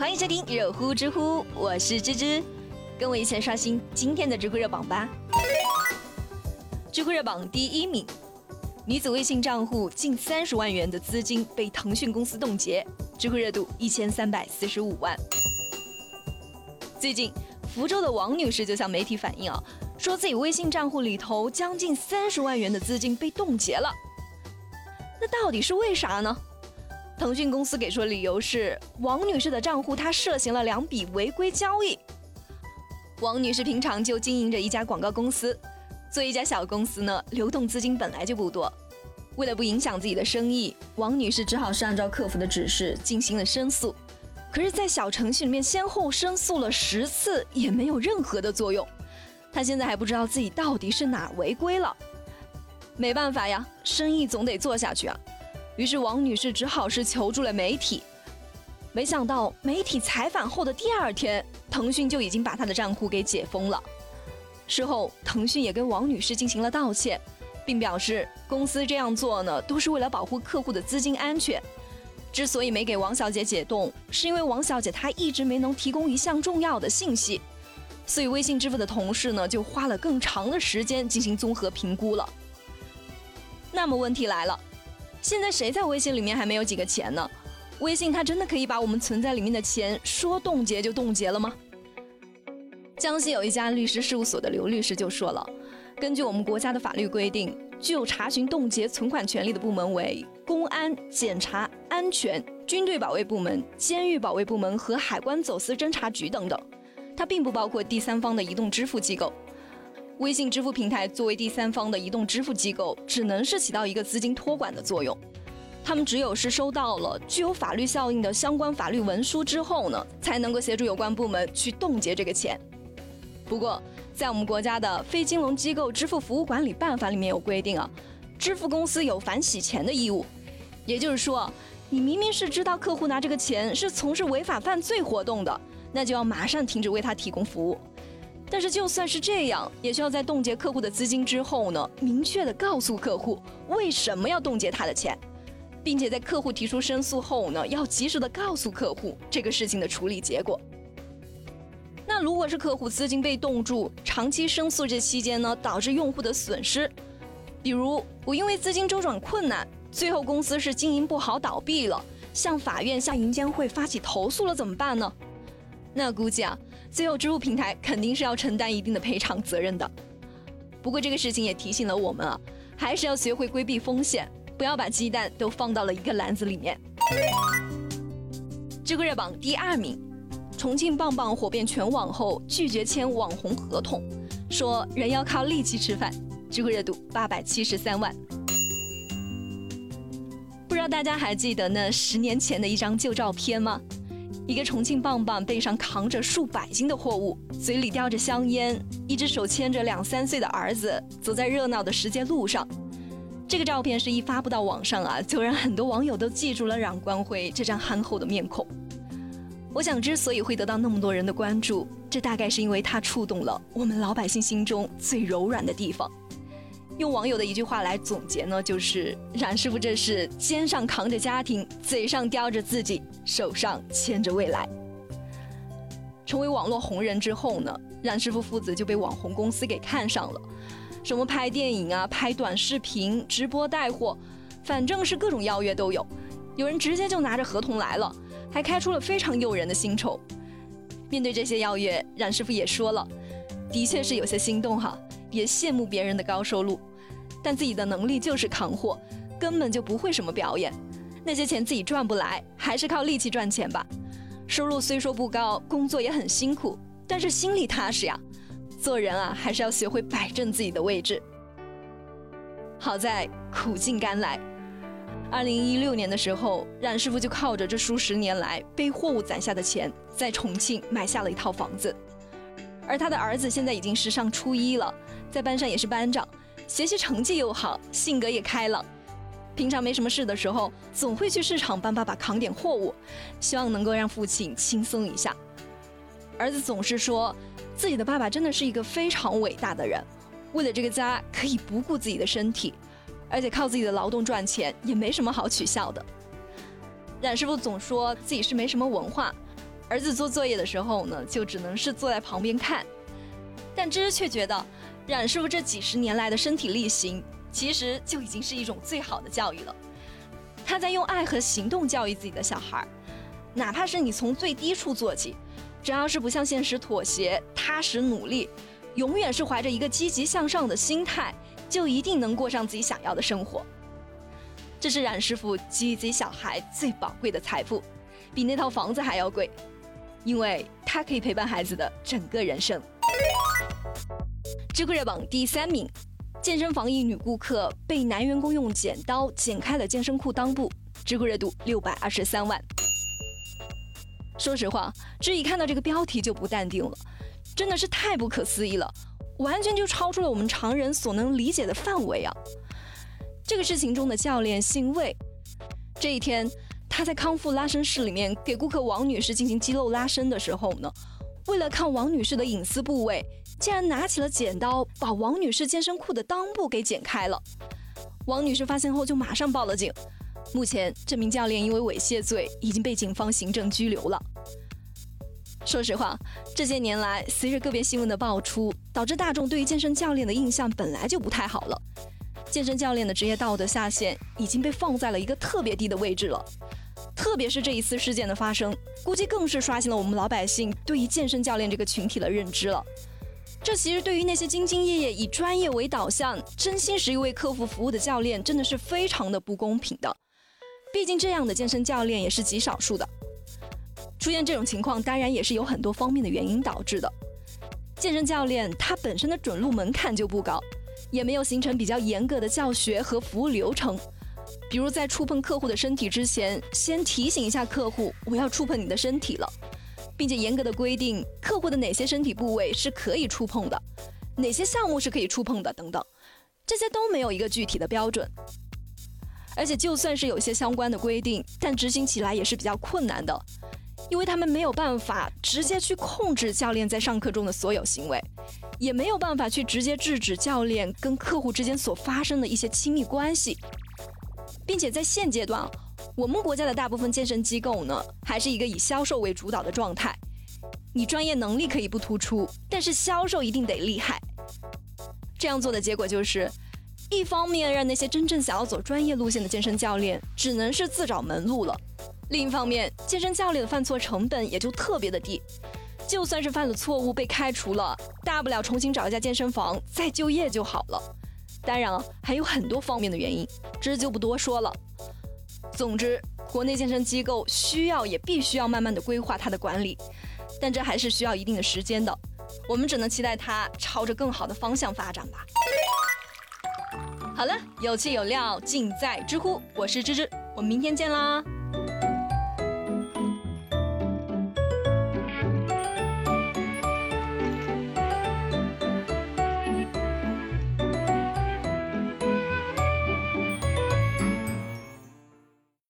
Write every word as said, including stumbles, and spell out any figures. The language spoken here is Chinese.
欢迎收听热乎知乎，我是芝芝，跟我一起刷新今天的知乎热榜吧。知乎热榜第一名，女子微信账户近三十万元的资金被腾讯公司冻结，知乎热度一千三百四十五万。最近，福州的王女士就向媒体反映啊，说自己微信账户里头将近三十万元的资金被冻结了。那到底是为啥呢？腾讯公司给出的理由是，王女士的账户她涉嫌了两笔违规交易。王女士平常就经营着一家广告公司，作为一家小公司呢，流动资金本来就不多。为了不影响自己的生意，王女士只好是按照客服的指示进行了申诉。可是，在小程序里面先后申诉了十次，也没有任何的作用。她现在还不知道自己到底是哪违规了。没办法呀，生意总得做下去啊。于是王女士只好是求助了媒体，没想到媒体采访后的第二天，腾讯就已经把她的账户给解封了。事后，腾讯也跟王女士进行了道歉，并表示公司这样做呢，都是为了保护客户的资金安全。之所以没给王小姐解冻，是因为王小姐她一直没能提供一项重要的信息，所以微信支付的同事呢，就花了更长的时间进行综合评估了。那么问题来了。现在谁在微信里面还没有几个钱呢？微信它真的可以把我们存在里面的钱说冻结就冻结了吗？江西有一家律师事务所的刘律师就说了，根据我们国家的法律规定，具有查询冻结存款权利的部门为公安、检察、安全、军队保卫部门、监狱保卫部门和海关走私侦查局等等，它并不包括第三方的移动支付机构。微信支付平台作为第三方的移动支付机构，只能是起到一个资金托管的作用。他们只有是收到了具有法律效应的相关法律文书之后呢，才能够协助有关部门去冻结这个钱。不过，在我们国家的《非金融机构支付服务管理办法》里面有规定啊，支付公司有反洗钱的义务。也就是说，你明明是知道客户拿这个钱是从事违法犯罪活动的，那就要马上停止为他提供服务。但是就算是这样，也需要在冻结客户的资金之后呢，明确的告诉客户为什么要冻结他的钱，并且在客户提出申诉后呢，要及时的告诉客户这个事情的处理结果。那如果是客户资金被冻住，长期申诉这期间呢，导致用户的损失，比如我因为资金周转困难，最后公司是经营不好倒闭了，向法院、向银监会发起投诉了，怎么办呢？那估计啊，最后支付平台肯定是要承担一定的赔偿责任的。不过这个事情也提醒了我们啊，还是要学会规避风险，不要把鸡蛋都放到了一个篮子里面。知乎热榜第二名，重庆棒棒火遍全网后拒绝签网红合同，说人要靠力气吃饭，知乎热度八百七十三万。不知道大家还记得那十年前的一张旧照片吗？一个重庆棒棒背上扛着数百斤的货物，嘴里叼着香烟，一只手牵着两三岁的儿子，走在热闹的石阶路上。这个照片是一发布到网上啊，就让很多网友都记住了冉光辉这张憨厚的面孔。我想之所以会得到那么多人的关注，这大概是因为他触动了我们老百姓心中最柔软的地方。用网友的一句话来总结呢，就是冉师傅这是肩上扛着家庭，嘴上叼着自己，手上牵着未来。成为网络红人之后呢，冉师傅父子就被网红公司给看上了，什么拍电影啊、拍短视频、直播带货，反正是各种邀约都有。有人直接就拿着合同来了，还开出了非常诱人的薪酬。面对这些邀约，冉师傅也说了，的确是有些心动哈，也羡慕别人的高收入。但自己的能力就是扛货，根本就不会什么表演，那些钱自己赚不来，还是靠力气赚钱吧。收入虽说不高，工作也很辛苦，但是心里踏实呀。做人啊，还是要学会摆正自己的位置。好在苦尽甘来，二零一六年的时候，冉师傅就靠着这数十年来背货物攒下的钱，在重庆买下了一套房子。而他的儿子现在已经是上初一了，在班上也是班长，学习成绩又好，性格也开朗，平常没什么事的时候，总会去市场帮爸爸扛点货物，希望能够让父亲轻松一下。儿子总是说，自己的爸爸真的是一个非常伟大的人，为了这个家可以不顾自己的身体，而且靠自己的劳动赚钱也没什么好取笑的。冉师傅总说自己是没什么文化，儿子做作业的时候呢，就只能是坐在旁边看。但芝芝却觉得，冉师傅这几十年来的身体力行，其实就已经是一种最好的教育了。他在用爱和行动教育自己的小孩，哪怕是你从最低处做起，只要是不向现实妥协，踏实努力，永远是怀着一个积极向上的心态，就一定能过上自己想要的生活。这是冉师傅给予自己小孩最宝贵的财富，比那套房子还要贵，因为它可以陪伴孩子的整个人生。知乎热榜第三名，健身房一女顾客被男员工用剪刀剪开了健身裤裆部，知乎热度六百二十三万。说实话，这一看到这个标题就不淡定了，真的是太不可思议了，完全就超出了我们常人所能理解的范围啊。这个事情中的教练姓魏，这一天他在康复拉伸室里面给顾客王女士进行肌肉拉伸的时候呢，为了看王女士的隐私部位，竟然拿起了剪刀把王女士健身裤的裆部给剪开了。王女士发现后就马上报了警，目前这名教练因为猥亵罪已经被警方行政拘留了。说实话，这些年来随着个别新闻的爆出，导致大众对于健身教练的印象本来就不太好了，健身教练的职业道德下限已经被放在了一个特别低的位置了。特别是这一次事件的发生，估计更是刷新了我们老百姓对于健身教练这个群体的认知了。这其实对于那些兢兢业业以专业为导向，真心实意为客户服务的教练真的是非常的不公平的，毕竟这样的健身教练也是极少数的。出现这种情况当然也是有很多方面的原因导致的，健身教练他本身的准入门槛就不高，也没有形成比较严格的教学和服务流程，比如在触碰客户的身体之前，先提醒一下客户我要触碰你的身体了，并且严格的规定客户的哪些身体部位是可以触碰的，哪些项目是可以触碰的等等，这些都没有一个具体的标准。而且就算是有些相关的规定，但执行起来也是比较困难的，因为他们没有办法直接去控制教练在上课中的所有行为，也没有办法去直接制止教练跟客户之间所发生的一些亲密关系。并且在现阶段，我们国家的大部分健身机构呢，还是一个以销售为主导的状态，你专业能力可以不突出，但是销售一定得厉害。这样做的结果就是，一方面让那些真正想要走专业路线的健身教练只能是自找门路了，另一方面，健身教练的犯错成本也就特别的低，就算是犯了错误被开除了，大不了重新找一家健身房再就业就好了。当然啊，还有很多方面的原因，这就不多说了。总之，国内健身机构需要也必须要慢慢的规划它的管理，但这还是需要一定的时间的，我们只能期待它朝着更好的方向发展吧。好了，有趣有料尽在知乎，我是芝芝，我们明天见啦。